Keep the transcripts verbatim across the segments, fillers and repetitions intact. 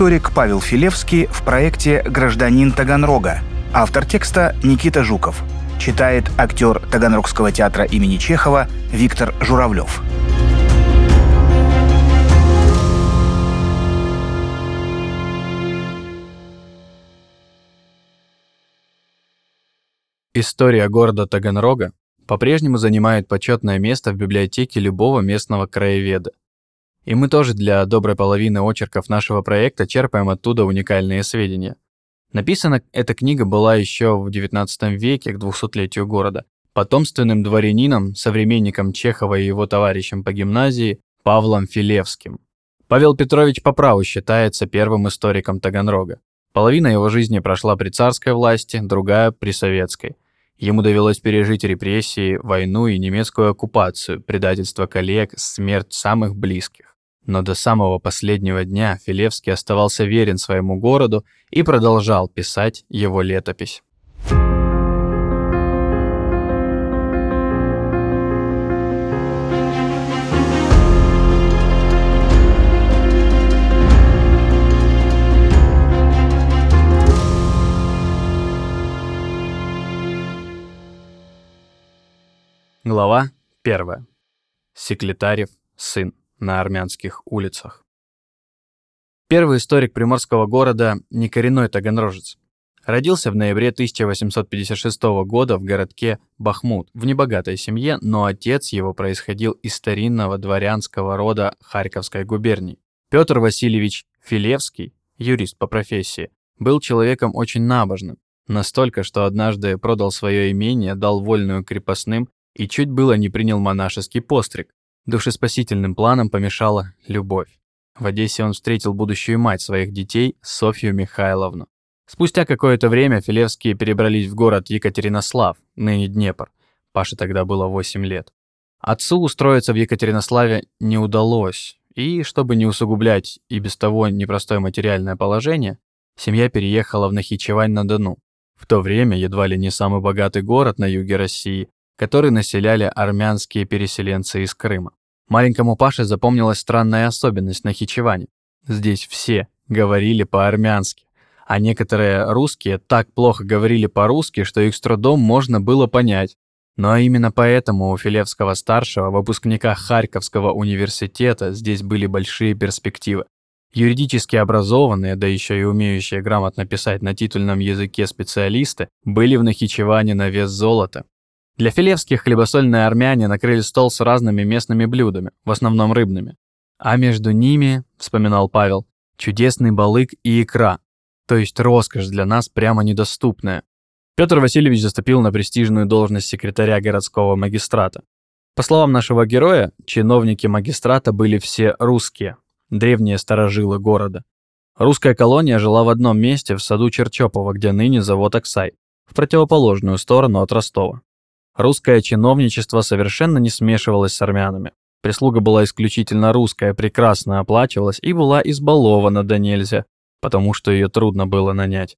историк Павел Филевский в проекте «Гражданин Таганрога». Автор текста Никита Жуков. Читает актер Таганрогского театра имени Чехова Виктор Журавлев. История города Таганрога по-прежнему занимает почетное место в библиотеке любого местного краеведа. И мы тоже для доброй половины очерков нашего проекта черпаем оттуда уникальные сведения. Написана эта книга была еще в девятнадцатом веке, к двухсотлетию города, потомственным дворянином, современником Чехова и его товарищем по гимназии Павлом Филевским. Павел Петрович по праву считается первым историком Таганрога. Половина его жизни прошла при царской власти, другая – при советской. Ему довелось пережить репрессии, войну и немецкую оккупацию, предательство коллег, смерть самых близких. Но до самого последнего дня Филевский оставался верен своему городу и продолжал писать его летопись. Глава первая. Секлетарев сын на армянских улицах. Первый историк приморского города – не коренной таганрожец. Родился в ноябре тысяча восемьсот пятьдесят шестого года в городке Бахмут в небогатой семье, но отец его происходил из старинного дворянского рода Харьковской губернии. Петр Васильевич Филевский, юрист по профессии, был человеком очень набожным, настолько, что однажды продал свое имение, дал вольную крепостным и чуть было не принял монашеский постриг. Душеспасительным планам помешала любовь. В Одессе он встретил будущую мать своих детей, Софью Михайловну. Спустя какое-то время Филевские перебрались в город Екатеринослав, ныне Днепр. Паше тогда было восемь лет. Отцу устроиться в Екатеринославе не удалось, и, чтобы не усугублять и без того непростое материальное положение, семья переехала в Нахичевань-на-Дону. В то время едва ли не самый богатый город на юге России, который населяли армянские переселенцы из Крыма. Маленькому Паше запомнилась странная особенность Нахичевани. Здесь все говорили по-армянски, а некоторые русские так плохо говорили по-русски, что их с трудом можно было понять. Но именно поэтому у Филевского-старшего, выпускника Харьковского университета, здесь были большие перспективы. Юридически образованные, да еще и умеющие грамотно писать на титульном языке специалисты, были в Нахичеване на вес золота. Для Филевских хлебосольные армяне накрыли стол с разными местными блюдами, в основном рыбными. А между ними, вспоминал Павел, чудесный балык и икра, то есть роскошь для нас прямо недоступная. Петр Васильевич заступил на престижную должность секретаря городского магистрата. По словам нашего героя, чиновники магистрата были все русские, древние старожилы города. Русская колония жила в одном месте в саду Черчопова, где ныне завод Аксай, в противоположную сторону от Ростова. Русское чиновничество совершенно не смешивалось с армянами. Прислуга была исключительно русская, прекрасно оплачивалась и была избалована до нельзя, потому что ее трудно было нанять.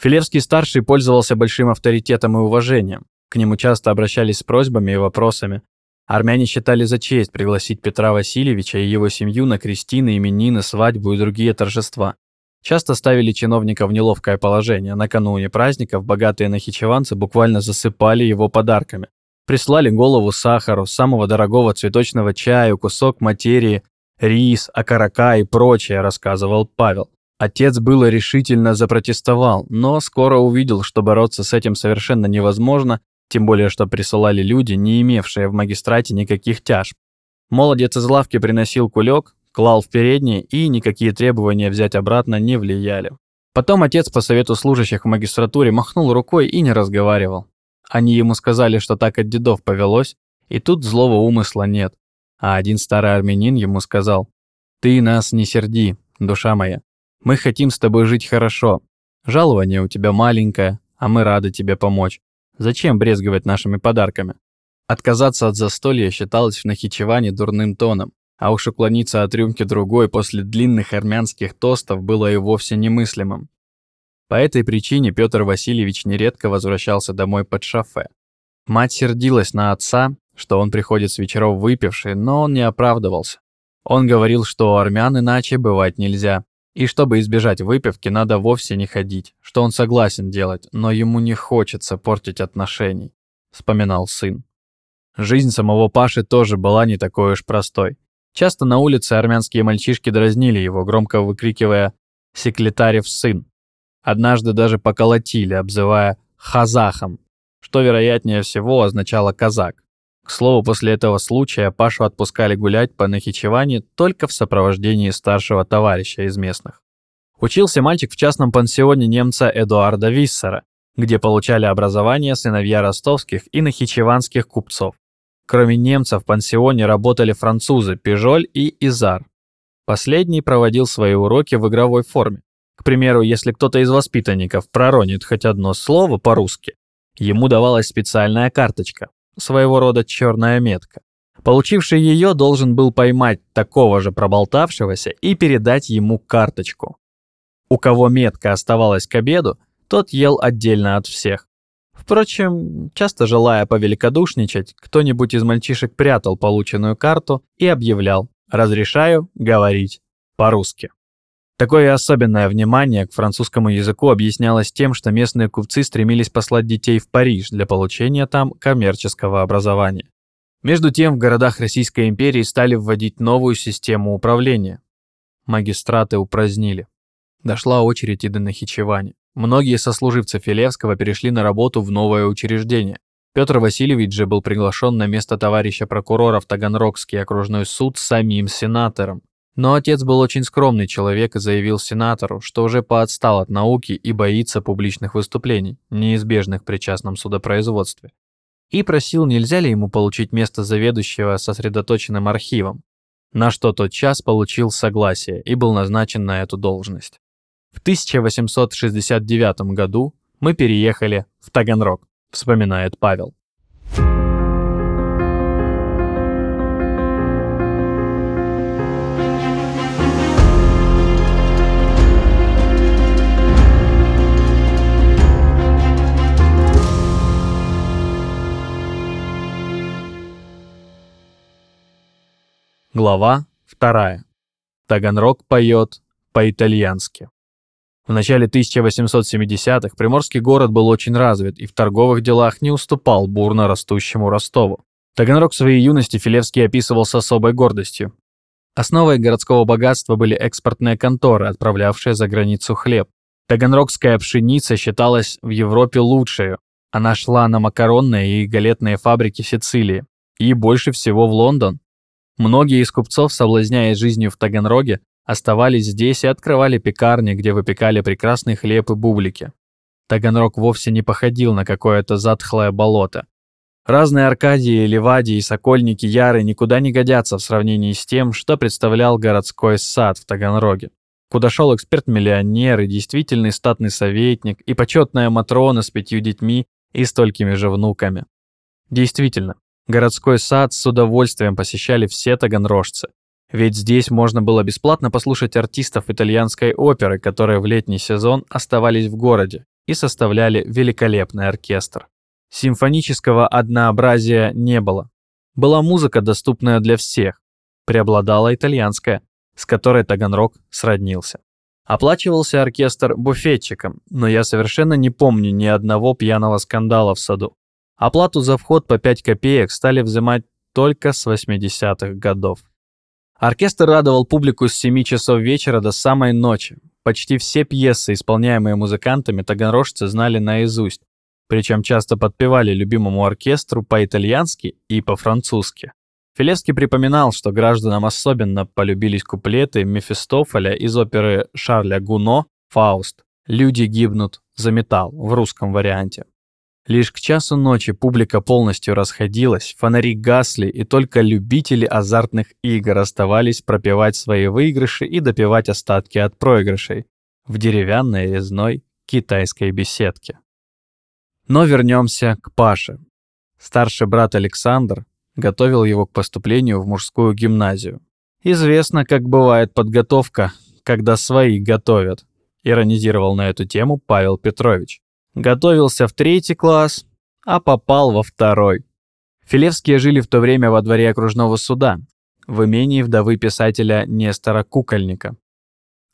Филевский-старший пользовался большим авторитетом и уважением. К нему часто обращались с просьбами и вопросами. Армяне считали за честь пригласить Петра Васильевича и его семью на крестины, именины, свадьбу и другие торжества. Часто ставили чиновников в неловкое положение. Накануне праздников богатые нахичеванцы буквально засыпали его подарками. Прислали голову сахару, самого дорогого цветочного чая, кусок материи, рис, окорока и прочее, рассказывал Павел. Отец было решительно запротестовал, но скоро увидел, что бороться с этим совершенно невозможно, тем более что присылали люди, не имевшие в магистрате никаких тяжб. Молодец из лавки приносил кулек, клал в передний, и никакие требования взять обратно не влияли. Потом отец по совету служащих в магистратуре махнул рукой и не разговаривал. Они ему сказали, что так от дедов повелось, и тут злого умысла нет. А один старый армянин ему сказал: «Ты нас не серди, душа моя. Мы хотим с тобой жить хорошо. Жалование у тебя маленькое, а мы рады тебе помочь. Зачем брезговать нашими подарками?» Отказаться от застолья считалось в Нахичеване дурным тоном. А уж уклониться от рюмки другой после длинных армянских тостов было и вовсе немыслимым. По этой причине Петр Васильевич нередко возвращался домой под шофе. Мать сердилась на отца, что он приходит с вечеров выпивший, но он не оправдывался. Он говорил, что у армян иначе бывать нельзя, И чтобы избежать выпивки, надо вовсе не ходить, что он согласен делать, но ему не хочется портить отношений, вспоминал сын. Жизнь самого Паши тоже была не такой уж простой. Часто на улице армянские мальчишки дразнили его, громко выкрикивая «Секлетарев сын». Однажды даже поколотили, обзывая «хазахом», что, вероятнее всего, означало «казак». К слову, после этого случая Пашу отпускали гулять по Нахичевани только в сопровождении старшего товарища из местных. Учился мальчик в частном пансионе немца Эдуарда Виссера, где получали образование сыновья ростовских и нахичеванских купцов. Кроме немцев в пансионе работали французы Пижоль и Изар. Последний проводил свои уроки в игровой форме. К примеру, если кто-то из воспитанников проронит хоть одно слово по-русски, ему давалась специальная карточка, своего рода черная метка. Получивший ее должен был поймать такого же проболтавшегося и передать ему карточку. У кого метка оставалась к обеду, тот ел отдельно от всех. Впрочем, часто желая повеликодушничать, кто-нибудь из мальчишек прятал полученную карту и объявлял «Разрешаю говорить по-русски». Такое особенное внимание к французскому языку объяснялось тем, что местные купцы стремились послать детей в Париж для получения там коммерческого образования. Между тем, в городах Российской империи стали вводить новую систему управления. Магистраты упразднили. Дошла очередь и до Нахичевани. Многие сослуживцы Филевского перешли на работу в новое учреждение. Петр Васильевич же был приглашен на место товарища прокурора в Таганрогский окружной суд самим сенатором. Но отец был очень скромный человек и заявил сенатору, что уже поотстал от науки и боится публичных выступлений, неизбежных при частном судопроизводстве. И просил, нельзя ли ему получить место заведующего сосредоточенным архивом, на что тотчас получил согласие и был назначен на эту должность. В тысяча восемьсот шестьдесят девятом году мы переехали в Таганрог, вспоминает Павел. Глава вторая. Таганрог поет по-итальянски. В начале тысяча восемьсот семидесятых приморский город был очень развит и в торговых делах не уступал бурно растущему Ростову. Таганрог в своей юности Филевский описывал с особой гордостью. Основой городского богатства были экспортные конторы, отправлявшие за границу хлеб. Таганрогская пшеница считалась в Европе лучшей. Она шла на макаронные и галетные фабрики Сицилии и больше всего в Лондон. Многие из купцов, соблазняясь жизнью в Таганроге, оставались здесь и открывали пекарни, где выпекали прекрасный хлеб и бублики. Таганрог вовсе не походил на какое-то затхлое болото. Разные Аркадии, Ливадии, Сокольники, Яры никуда не годятся в сравнении с тем, что представлял городской сад в Таганроге, куда шел эксперт-миллионер и действительный статный советник, и почетная Матрона с пятью детьми и столькими же внуками. Действительно, городской сад с удовольствием посещали все таганрожцы, ведь здесь можно было бесплатно послушать артистов итальянской оперы, которые в летний сезон оставались в городе и составляли великолепный оркестр. Симфонического однообразия не было. Была музыка, доступная для всех. Преобладала итальянская, с которой Таганрог сроднился. Оплачивался оркестр буфетчиком, но я совершенно не помню ни одного пьяного скандала в саду. Оплату за вход по пять копеек стали взимать только с восьмидесятых годов. Оркестр радовал публику с семи часов вечера до самой ночи. Почти все пьесы, исполняемые музыкантами, таганрожцы знали наизусть, причем часто подпевали любимому оркестру по-итальянски и по-французски. Филевский припоминал, что гражданам особенно полюбились куплеты Мефистофеля из оперы Шарля Гуно «Фауст». «Люди гибнут за металл» в русском варианте. Лишь к часу ночи публика полностью расходилась, фонари гасли, и только любители азартных игр оставались пропивать свои выигрыши и допивать остатки от проигрышей в деревянной резной китайской беседке. Но вернемся к Паше. Старший брат Александр готовил его к поступлению в мужскую гимназию. «Известно, как бывает подготовка, когда свои готовят», иронизировал на эту тему Павел Петрович. Готовился в третий класс, а попал во второй. Филевские жили в то время во дворе окружного суда, в имении вдовы писателя Нестора Кукольника.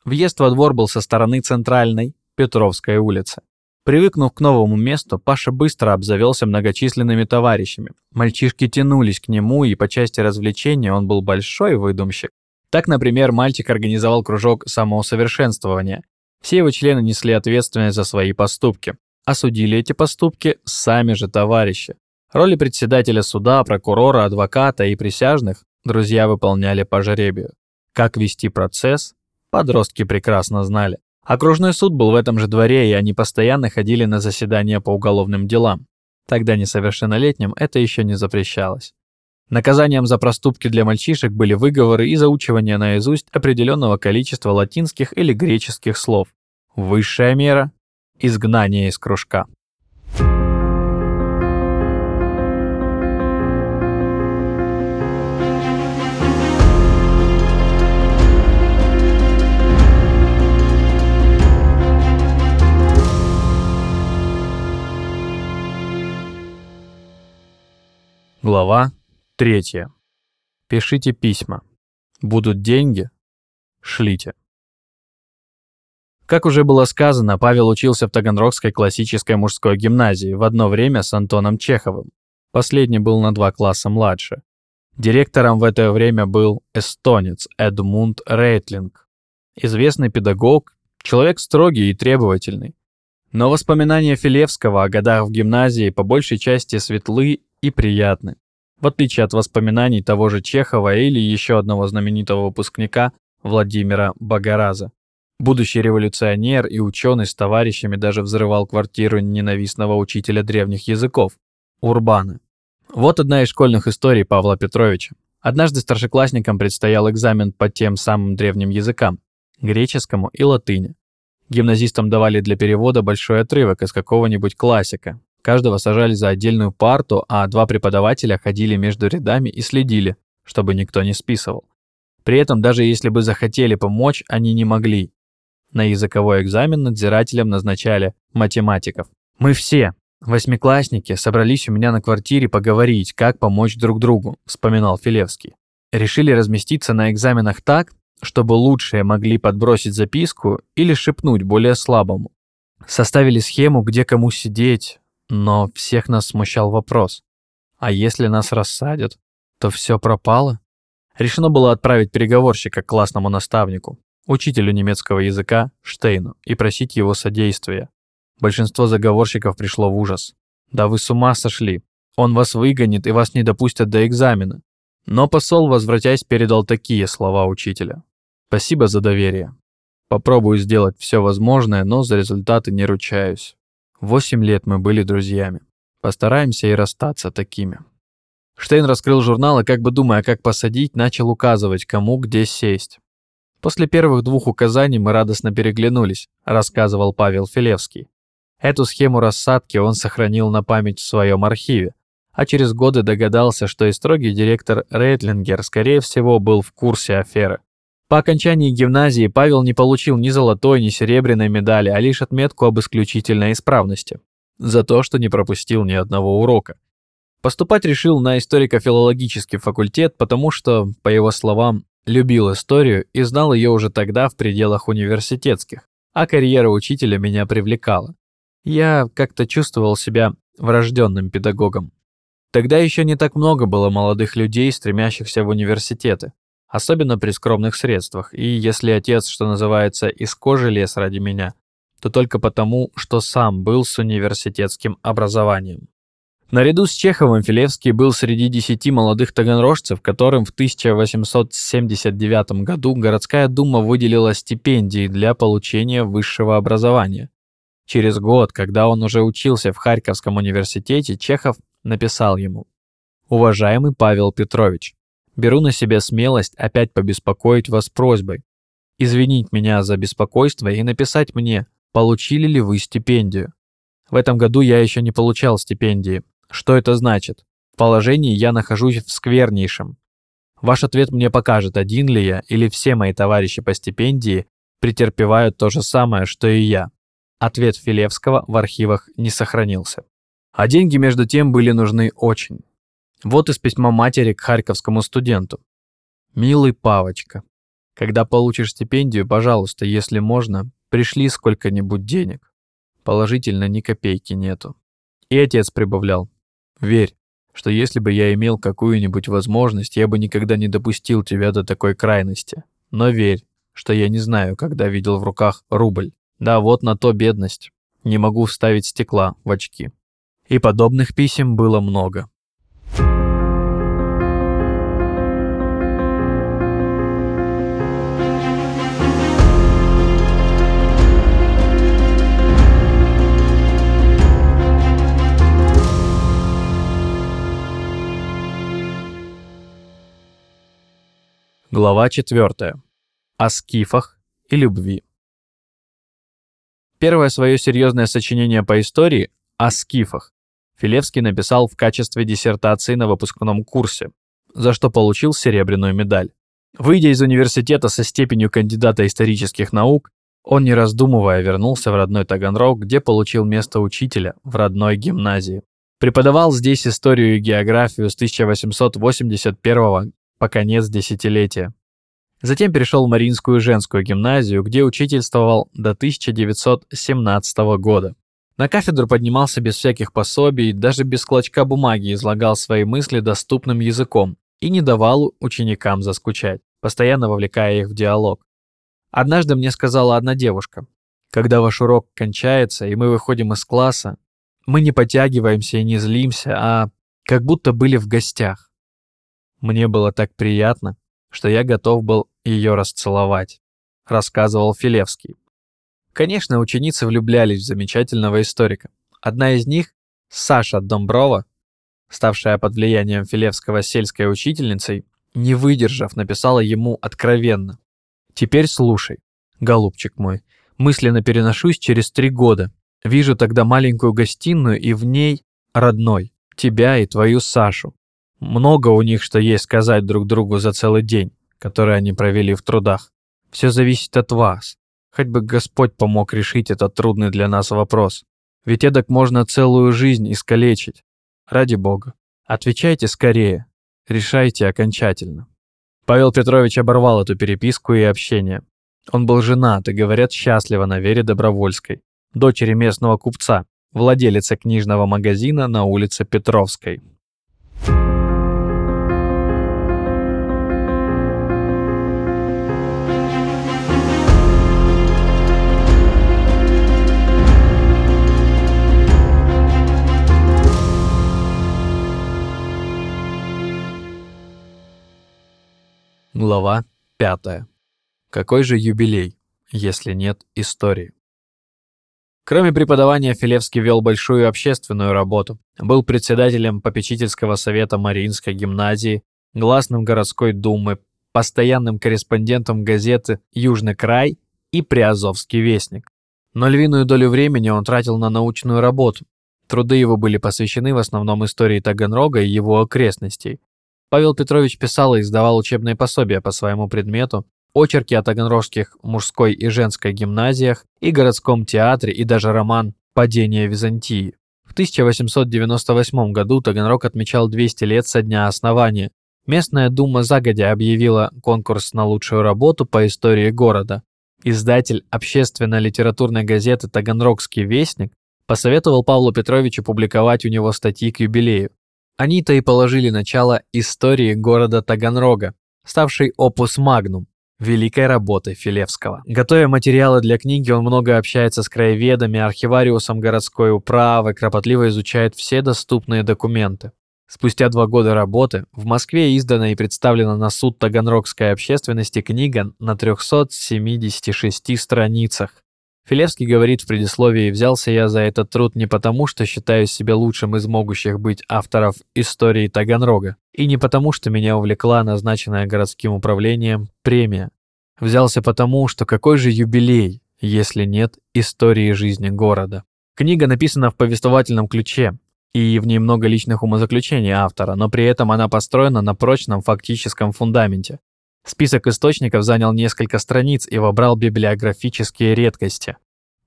Въезд во двор был со стороны центральной, Петровской улицы. Привыкнув к новому месту, Паша быстро обзавелся многочисленными товарищами. Мальчишки тянулись к нему, и по части развлечения он был большой выдумщик. Так, например, мальчик организовал кружок самоусовершенствования. Все его члены несли ответственность за свои поступки. Осудили эти поступки сами же товарищи. Роли председателя суда, прокурора, адвоката и присяжных друзья выполняли по жребию. Как вести процесс, подростки прекрасно знали. Окружной суд был в этом же дворе, и они постоянно ходили на заседания по уголовным делам. Тогда несовершеннолетним это еще не запрещалось. Наказанием за проступки для мальчишек были выговоры и заучивание наизусть определенного количества латинских или греческих слов. Высшая мера – изгнание из кружка. Глава третья. Пишите письма. Будут деньги? Шлите. Как уже было сказано, Павел учился в Таганрогской классической мужской гимназии в одно время с Антоном Чеховым. Последний был на два класса младше. Директором в это время был эстонец Эдмунд Рейтлинг. Известный педагог, человек строгий и требовательный. Но воспоминания Филевского о годах в гимназии по большей части светлы и приятны, в отличие от воспоминаний того же Чехова или еще одного знаменитого выпускника Владимира Багараза. Будущий революционер и ученый с товарищами даже взрывал квартиру ненавистного учителя древних языков Урбана. Вот одна из школьных историй Павла Петровича. Однажды старшеклассникам предстоял экзамен по тем самым древним языкам – греческому и латыни. Гимназистам давали для перевода большой отрывок из какого-нибудь классика. Каждого сажали за отдельную парту, а два преподавателя ходили между рядами и следили, чтобы никто не списывал. При этом, даже если бы захотели помочь, они не могли. На языковой экзамен надзирателям назначали математиков. «Мы все, восьмиклассники, собрались у меня на квартире поговорить, как помочь друг другу», – вспоминал Филевский. «Решили разместиться на экзаменах так, чтобы лучшие могли подбросить записку или шепнуть более слабому. Составили схему, где кому сидеть». Но всех нас смущал вопрос. А если нас рассадят, то все пропало? Решено было отправить переговорщика к классному наставнику, учителю немецкого языка Штейну, и просить его содействия. Большинство заговорщиков пришло в ужас. «Да вы с ума сошли! Он вас выгонит и вас не допустят до экзамена!» Но посол, возвратясь, передал такие слова учителя. «Спасибо за доверие. Попробую сделать все возможное, но за результаты не ручаюсь. Восемь лет мы были друзьями. Постараемся и расстаться такими». Штейн раскрыл журнал и, как бы думая, как посадить, начал указывать, кому где сесть. «После первых двух указаний мы радостно переглянулись», – рассказывал Павел Филевский. Эту схему рассадки он сохранил на память в своем архиве, а через годы догадался, что и строгий директор Рейтлингер, скорее всего, был в курсе аферы. По окончании гимназии Павел не получил ни золотой, ни серебряной медали, а лишь отметку об исключительной исправности. За то, что не пропустил ни одного урока. Поступать решил на историко-филологический факультет, потому что, по его словам, любил историю и знал ее уже тогда в пределах университетских, а карьера учителя меня привлекала. Я как-то чувствовал себя врожденным педагогом. Тогда еще не так много было молодых людей, стремящихся в университеты. Особенно при скромных средствах, и если отец, что называется, из кожи лез ради меня, то только потому, что сам был с университетским образованием. Наряду с Чеховым Филевский был среди десяти молодых таганрожцев, которым в тысяча восемьсот семьдесят девятом году городская дума выделила стипендии для получения высшего образования. Через год, когда он уже учился в Харьковском университете, Чехов написал ему: «Уважаемый Павел Петрович, беру на себя смелость опять побеспокоить вас просьбой, извинить меня за беспокойство и написать мне, получили ли вы стипендию. В этом году я еще не получал стипендии. Что это значит? В положении я нахожусь в сквернейшем. Ваш ответ мне покажет, один ли я или все мои товарищи по стипендии претерпевают то же самое, что и я». Ответ Филевского в архивах не сохранился. А деньги, между тем, были нужны очень. Вот из письма матери к харьковскому студенту. «Милый Павочка, Когда получишь стипендию, пожалуйста, если можно, пришли сколько-нибудь денег. Положительно ни копейки нету. И отец прибавлял: верь, что если бы я имел какую-нибудь возможность, я бы никогда не допустил тебя до такой крайности. Но верь, что я не знаю, когда видел в руках рубль. Да вот на то бедность. Не могу вставить стекла в очки. И подобных писем было много. Глава четвёртая. О скифах и любви. Первое свое серьезное сочинение по истории о скифах Филевский написал в качестве диссертации на выпускном курсе, за что получил серебряную медаль. Выйдя из университета со степенью кандидата исторических наук, он, не раздумывая, вернулся в родной Таганрог, где получил место учителя в родной гимназии. Преподавал здесь историю и географию с тысяча восемьсот восемьдесят первого по конец десятилетия. Затем перешел в Мариинскую женскую гимназию, где учительствовал до тысяча девятьсот семнадцатого года. На кафедру поднимался без всяких пособий, даже без клочка бумаги излагал свои мысли доступным языком и не давал ученикам заскучать, постоянно вовлекая их в диалог. Однажды мне сказала одна девушка: когда ваш урок кончается и мы выходим из класса, мы не подтягиваемся и не злимся, а как будто были в гостях. Мне было так приятно, что я готов был ее расцеловать, рассказывал Филевский. Конечно, ученицы влюблялись в замечательного историка. Одна из них, Саша Домброва, ставшая под влиянием Филевского сельской учительницей, не выдержав, написала ему откровенно: «Теперь слушай, голубчик мой, мысленно переношусь через три года. Вижу тогда маленькую гостиную и в ней родной, тебя и твою Сашу. Много у них, что есть сказать друг другу за целый день, который они провели в трудах. Все зависит от вас. Хоть бы Господь помог решить этот трудный для нас вопрос. Ведь эдак можно целую жизнь искалечить. Ради Бога. Отвечайте скорее. Решайте окончательно». Павел Петрович оборвал эту переписку и общение. Он был женат и, говорят, счастливо на Вере Добровольской, дочери местного купца, владелица книжного магазина на улице Петровской. Глава пятая. Какой же юбилей, если нет истории? Кроме преподавания, Филевский вел большую общественную работу, был председателем попечительского совета Мариинской гимназии, гласным городской думы, постоянным корреспондентом газеты «Южный край» и «Приазовский вестник». Но львиную долю времени он тратил на научную работу. Труды его были посвящены в основном истории Таганрога и его окрестностей. Павел Петрович писал и издавал учебные пособия по своему предмету, очерки о таганрогских мужской и женской гимназиях и городском театре, и даже роман «Падение Византии». В тысяча восемьсот девяносто восьмом году Таганрог отмечал двести лет со дня основания. Местная дума загодя объявила конкурс на лучшую работу по истории города. Издатель общественно-литературной газеты «Таганрогский вестник» посоветовал Павлу Петровичу публиковать у него статьи к юбилею. Они-то и положили начало истории города Таганрога, ставшей опус магнум великой работы Филевского. Готовя материалы для книги, он много общается с краеведами, архивариусом городской управы, кропотливо изучает все доступные документы. Спустя два года работы в Москве издана и представлена на суд таганрогской общественности книга на триста семьдесят шесть страницах. Филевский говорит в предисловии: «Взялся я за этот труд не потому, что считаю себя лучшим из могущих быть авторов истории Таганрога, и не потому, что меня увлекла назначенная городским управлением премия. Взялся потому, что какой же юбилей, если нет истории жизни города». Книга написана в повествовательном ключе, и в ней много личных умозаключений автора, но при этом она построена на прочном фактическом фундаменте. Список источников занял несколько страниц и вобрал библиографические редкости,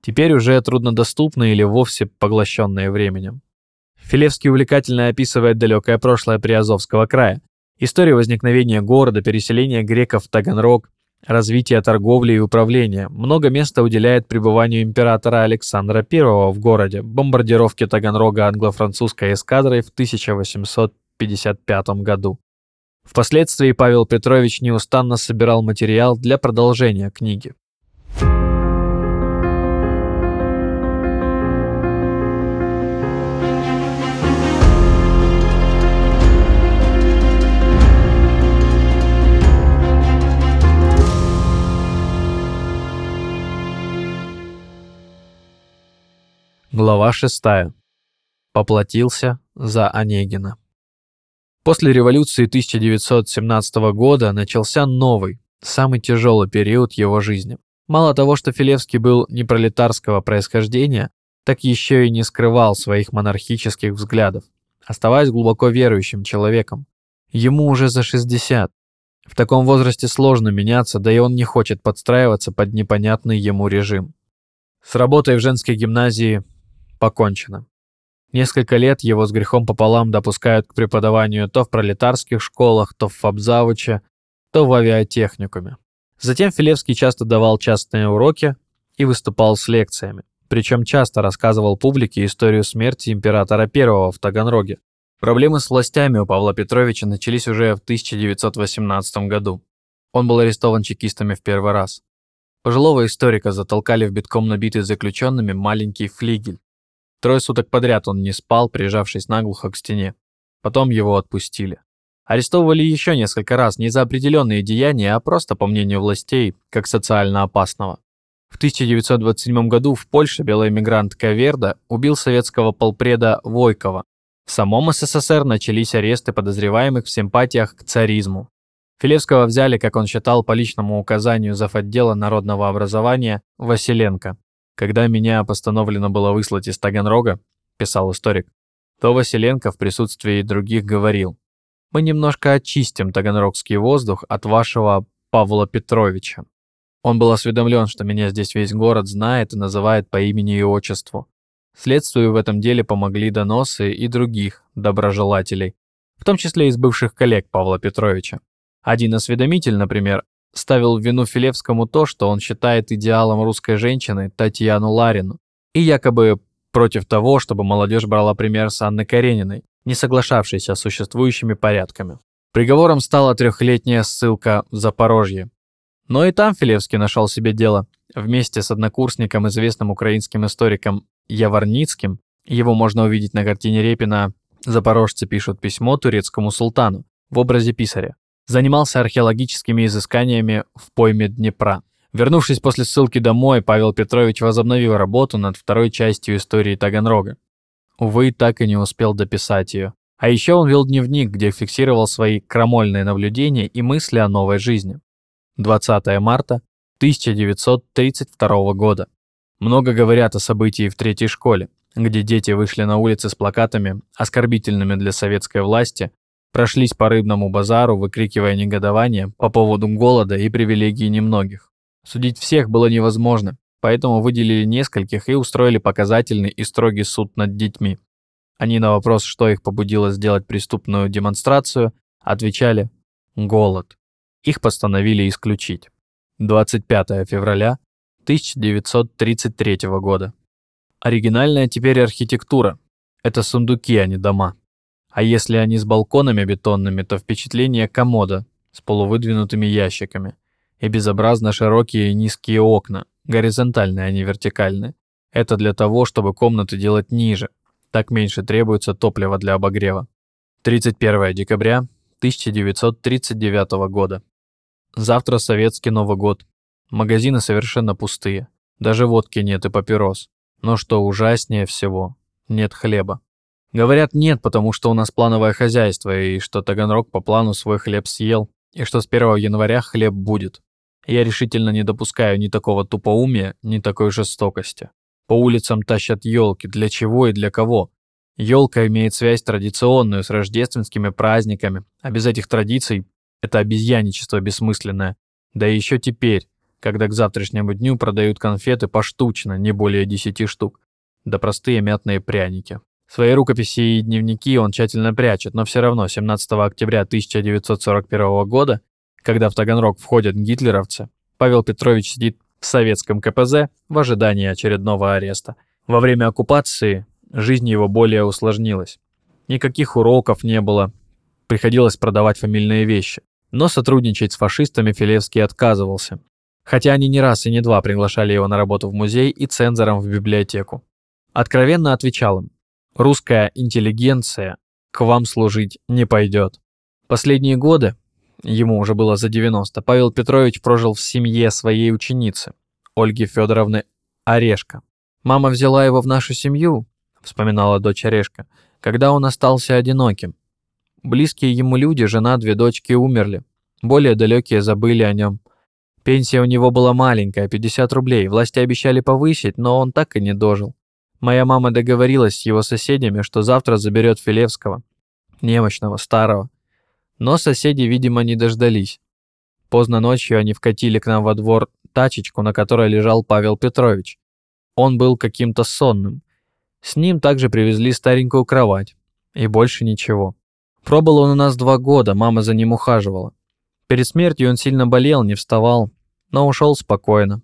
теперь уже труднодоступные или вовсе поглощенные временем. Филевский увлекательно описывает далекое прошлое Приазовского края, историю возникновения города, переселения греков в Таганрог, развитие торговли и управления. Много места уделяет пребыванию императора Александра Первого в городе, бомбардировке Таганрога англо-французской эскадрой в тысяча восемьсот пятьдесят пятом году. Впоследствии Павел Петрович неустанно собирал материал для продолжения книги. Глава шестая. Поплатился за Онегина. После революции тысяча девятьсот семнадцатого года начался новый, самый тяжелый период его жизни. Мало того, что Филевский был не пролетарского происхождения, так еще и не скрывал своих монархических взглядов, оставаясь глубоко верующим человеком. Ему уже за шестьдесят. В таком возрасте сложно меняться, да и он не хочет подстраиваться под непонятный ему режим. С работой в женской гимназии покончено. Несколько лет его с грехом пополам допускают к преподаванию то в пролетарских школах, то в фабзавуче, то в авиатехникуме. Затем Филевский часто давал частные уроки и выступал с лекциями, причем часто рассказывал публике историю смерти императора Первого в Таганроге. Проблемы с властями у Павла Петровича начались уже в тысяча девятьсот восемнадцатом году. Он был арестован чекистами в первый раз. Пожилого историка затолкали в битком набитый заключенными маленький флигель. Трое суток подряд он не спал, прижавшись наглухо к стене. Потом его отпустили. Арестовывали еще несколько раз не за определенные деяния, а просто, по мнению властей, как социально опасного. В тысяча девятьсот двадцать седьмом году в Польше белый эмигрант Каверда убил советского полпреда Войкова. В самом эс эс эс эр начались аресты подозреваемых в симпатиях к царизму. Филевского взяли, как он считал, по личному указанию завотдела народного образования Василенко. «Когда меня постановлено было выслать из Таганрога, — писал историк, — то Василенко в присутствии других говорил: мы немножко очистим таганрогский воздух от вашего Павла Петровича. Он был осведомлен, что меня здесь весь город знает и называет по имени и отчеству. Следствию в этом деле помогли доносы и других доброжелателей, в том числе из бывших коллег Павла Петровича. Один осведомитель, например, ставил в вину Филевскому то, что он считает идеалом русской женщины Татьяну Ларину, и якобы против того, чтобы молодежь брала пример с Анной Карениной, не соглашавшейся с существующими порядками. Приговором стала трехлетняя ссылка в Запорожье. Но и там Филевский нашел себе дело. Вместе с однокурсником, известным украинским историком Яворницким, его можно увидеть на картине Репина «Запорожцы пишут письмо турецкому султану» в образе писаря, занимался археологическими изысканиями в пойме Днепра. Вернувшись после ссылки домой, Павел Петрович возобновил работу над второй частью истории Таганрога. Увы, так и не успел дописать ее. А еще он вел дневник, где фиксировал свои крамольные наблюдения и мысли о новой жизни. двадцатого марта тысяча девятьсот тридцать второго года. Много говорят о событии в третьей школе, где дети вышли на улицы с плакатами, оскорбительными для советской власти, прошлись по рыбному базару, выкрикивая негодование по поводу голода и привилегий немногих. Судить всех было невозможно, поэтому выделили нескольких и устроили показательный и строгий суд над детьми. Они на вопрос, что их побудило сделать преступную демонстрацию, отвечали «голод». Их постановили исключить. двадцать пятого февраля тысяча девятьсот тридцать третьего года. Оригинальная теперь архитектура. Это сундуки, а не дома. А если они с балконами бетонными, то впечатление комода с полувыдвинутыми ящиками и безобразно широкие и низкие окна, горизонтальные, а не вертикальные. Это для того, чтобы комнаты делать ниже. Так меньше требуется топлива для обогрева. тридцать первого декабря тысяча девятьсот тридцать девятого года. Завтра советский Новый год. Магазины совершенно пустые. Даже водки нет и папирос. Но что ужаснее всего, нет хлеба. Говорят, нет, потому что у нас плановое хозяйство, и что Таганрог по плану свой хлеб съел, и что с первого января хлеб будет. Я решительно не допускаю ни такого тупоумия, ни такой жестокости. По улицам тащат елки, для чего и для кого? Елка имеет связь традиционную с рождественскими праздниками, а без этих традиций это обезьянничество бессмысленное. Да и еще теперь, когда к завтрашнему дню продают конфеты поштучно, не более десяти штук, да простые мятные пряники. Свои рукописи и дневники он тщательно прячет, но все равно семнадцатого октября тысяча девятьсот сорок первого года Когда в Таганрог входят гитлеровцы, Павел Петрович сидит в советском ка пэ зэ в ожидании очередного ареста. Во время оккупации жизнь его более усложнилась. Никаких уроков не было, приходилось продавать фамильные вещи. Но сотрудничать с фашистами Филевский отказывался, хотя они не раз и не два приглашали его на работу в музей и цензором в библиотеку. Откровенно отвечал им: «Русская интеллигенция к вам служить не пойдет». Последние годы, ему уже было за девяносто, Павел Петрович прожил в семье своей ученицы, Ольги Федоровны Орешко. «Мама взяла его в нашу семью», — вспоминала дочь Орешко, — «когда он остался одиноким. Близкие ему люди, жена, две дочки умерли. Более далекие забыли о нем. Пенсия у него была маленькая, пятьдесят рублей. Власти обещали повысить, но он так и не дожил. Моя мама договорилась с его соседями, что завтра заберет Филевского, немощного, старого. Но соседи, видимо, не дождались. Поздно ночью они вкатили к нам во двор тачечку, на которой лежал Павел Петрович. Он был каким-то сонным. С ним также привезли старенькую кровать. И больше ничего. Пробыл он у нас два года, мама за ним ухаживала. Перед смертью он сильно болел, не вставал, но ушел спокойно.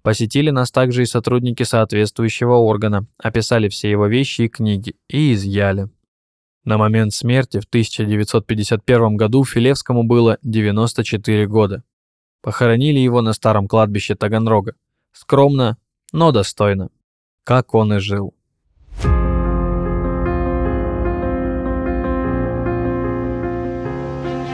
Посетили нас также и сотрудники соответствующего органа, описали все его вещи и книги и изъяли». На момент смерти в тысяча девятьсот пятьдесят первом году Филевскому было девяносто четыре года. Похоронили его на старом кладбище Таганрога. Скромно, но достойно. Как он и жил.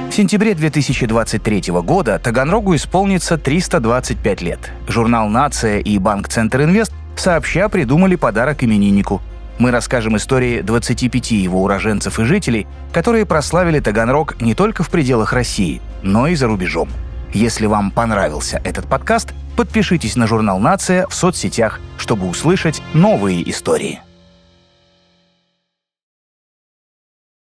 В сентябре две тысячи двадцать третьего года Таганрогу исполнится триста двадцать пять лет. Журнал «Нация» и банк «Центр-инвест» сообща придумали подарок имениннику. Мы расскажем истории двадцати пяти его уроженцев и жителей, которые прославили Таганрог не только в пределах России, но и за рубежом. Если вам понравился этот подкаст, подпишитесь на журнал «Нация» в соцсетях, чтобы услышать новые истории.